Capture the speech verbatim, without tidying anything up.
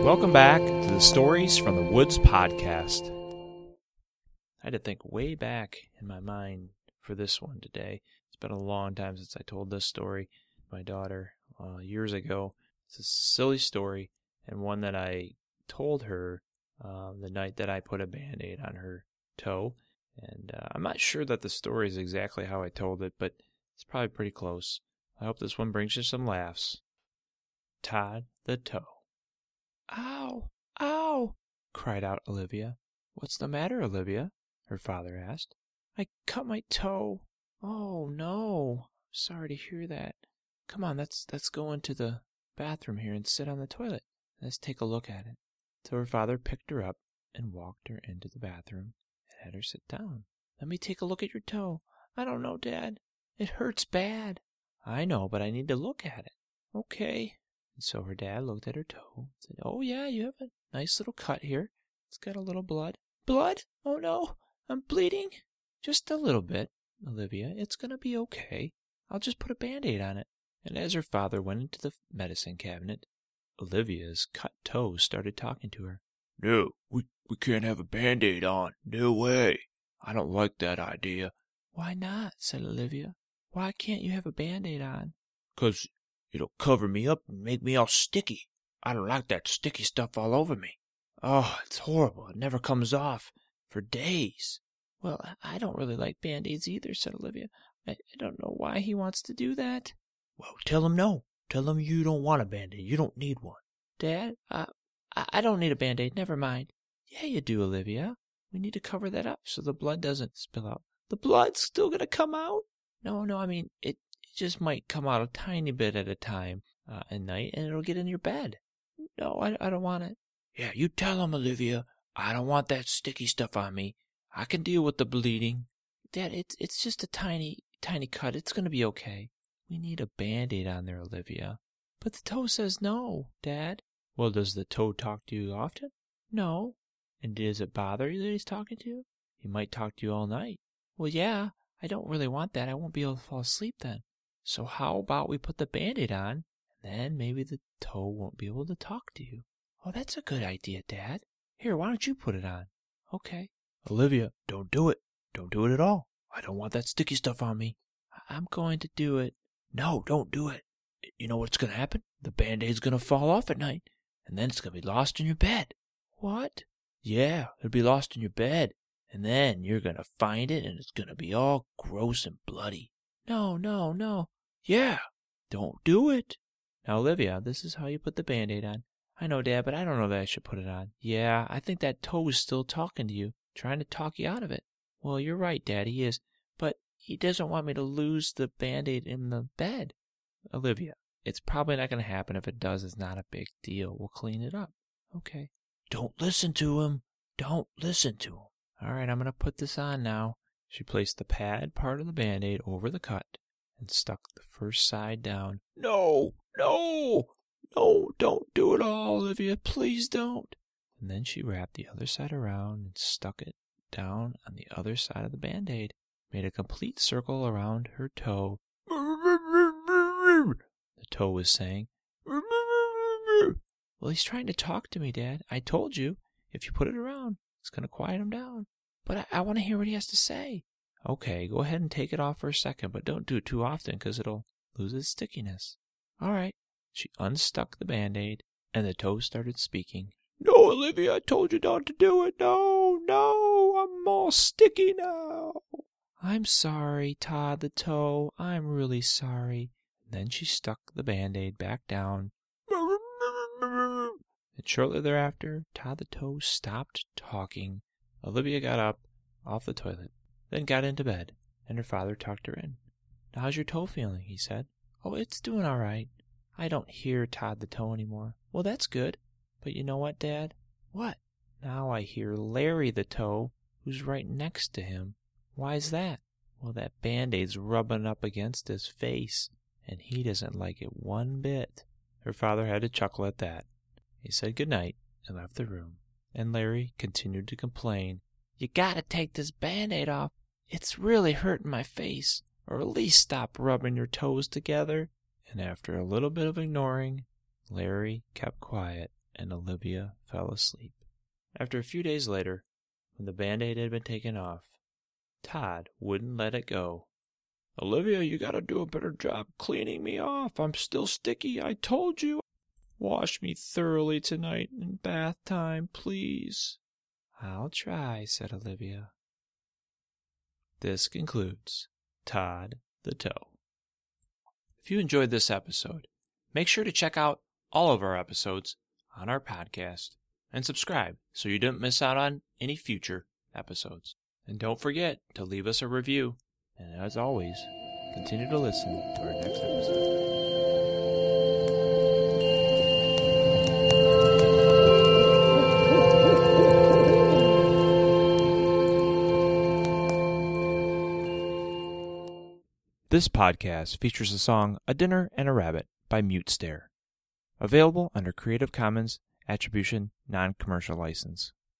Welcome back to the Stories from the Woods podcast. I had to think way back in my mind for this one today. It's been a long time since I told this story to my daughter uh, years ago. It's a silly story and one that I told her uh, the night that I put a Band-Aid on her toe. And uh, I'm not sure that the story is exactly how I told it, but it's probably pretty close. I hope this one brings you some laughs. Todd the Toe. Ow! Ow! cried out Olivia. What's the matter, Olivia? Her father asked. I cut my toe. Oh, no. Sorry to hear that. Come on, let's, let's go into the bathroom here and sit on the toilet. Let's take a look at it. So her father picked her up and walked her into the bathroom and had her sit down. Let me take a look at your toe. I don't know, Dad. It hurts bad. I know, but I need to look at it. Okay. And so her dad looked at her toe and said, oh, yeah, you have a nice little cut here. It's got a little blood. Blood? Oh, no. I'm bleeding. Just a little bit, Olivia. It's going to be okay. I'll just put a Band-Aid on it. And as her father went into the medicine cabinet, Olivia's cut toe started talking to her. No, we, we can't have a Band-Aid on. No way. I don't like that idea. Why not? Said Olivia. Why can't you have a Band-Aid on? Because it'll cover me up and make me all sticky. I don't like that sticky stuff all over me. Oh, it's horrible. It never comes off for days. Well, I don't really like Band-Aids either, said Olivia. I, I don't know why he wants to do that. Well, tell him no. Tell him you don't want a Band-Aid. You don't need one. Dad, uh, I, I don't need a Band-Aid. Never mind. Yeah, you do, Olivia. We need to cover that up so the blood doesn't spill out. The blood's still going to come out? No, no, I mean, it, it just might come out a tiny bit at a time uh, at night, and it'll get in your bed. No, I, I don't want it. Yeah, you tell him, Olivia. I don't want that sticky stuff on me. I can deal with the bleeding. Dad, it's it's just a tiny, tiny cut. It's going to be okay. We need a Band-Aid on there, Olivia. But the toe says no, Dad. Well, does the toe talk to you often? No. And does it bother you that he's talking to you? He might talk to you all night. Well, yeah, I don't really want that. I won't be able to fall asleep then. So how about we put the Band-Aid on, and then maybe the toe won't be able to talk to you. Oh, that's a good idea, Dad. Here, why don't you put it on? Okay. Olivia, don't do it. Don't do it at all. I don't want that sticky stuff on me. I- I'm going to do it. No, don't do it. You know what's going to happen? The Band-Aid's going to fall off at night, and then it's going to be lost in your bed. What? Yeah, it'll be lost in your bed, and then you're going to find it, and it's going to be all gross and bloody. No, no, no. Yeah, don't do it. Now, Olivia, this is how you put the Band-Aid on. I know, Dad, but I don't know that I should put it on. Yeah, I think that toe's still talking to you, trying to talk you out of it. Well, you're right, Dad, he is. But he doesn't want me to lose the Band-Aid in the bed. Olivia, it's probably not going to happen. If it does, it's not a big deal. We'll clean it up. Okay. Don't listen to him. Don't listen to him. All right, I'm going to put this on now. She placed the pad part of the Band-Aid over the cut and stuck the first side down. No, no! No, don't do it all, Olivia. Please don't. And then she wrapped the other side around and stuck it down on the other side of the Band-Aid, made a complete circle around her toe. The toe was saying, well, he's trying to talk to me, Dad. I told you, if you put it around, it's going to quiet him down. But I, I want to hear what he has to say. Okay, go ahead and take it off for a second, but don't do it too often because it'll lose its stickiness. All right. She unstuck the Band-Aid, and the toe started speaking. No, Olivia, I told you not to do it. No, no, I'm all sticky now. I'm sorry, Todd the Toe. I'm really sorry. And then she stuck the Band-Aid back down. And shortly thereafter, Todd the Toe stopped talking. Olivia got up off the toilet, then got into bed, and her father tucked her in. Now, how's your toe feeling? He said. Oh, it's doing all right. I don't hear Todd the Toe anymore. Well, that's good. But you know what, Dad? What? Now I hear Larry the Toe, who's right next to him. Why's that? Well, that Band-Aid's rubbing up against his face, and he doesn't like it one bit. Her father had to chuckle at that. He said goodnight and left the room, and Larry continued to complain. You gotta take this Band-Aid off. It's really hurting my face, or at least stop rubbing your toes together. And after a little bit of ignoring, Larry kept quiet and Olivia fell asleep. After a few days later, when the Band-Aid had been taken off, Todd wouldn't let it go. "Olivia, you gotta do a better job cleaning me off. I'm still sticky, I told you. Wash me thoroughly tonight in bath time, please." "I'll try," said Olivia. This concludes Todd the Toe. If you enjoyed this episode, make sure to check out all of our episodes on our podcast and subscribe so you don't miss out on any future episodes. And don't forget to leave us a review. And as always, continue to listen to our next episode. This podcast features the song A Dinner and a Rabbit by Mute Stare, available under Creative Commons Attribution Non-Commercial License.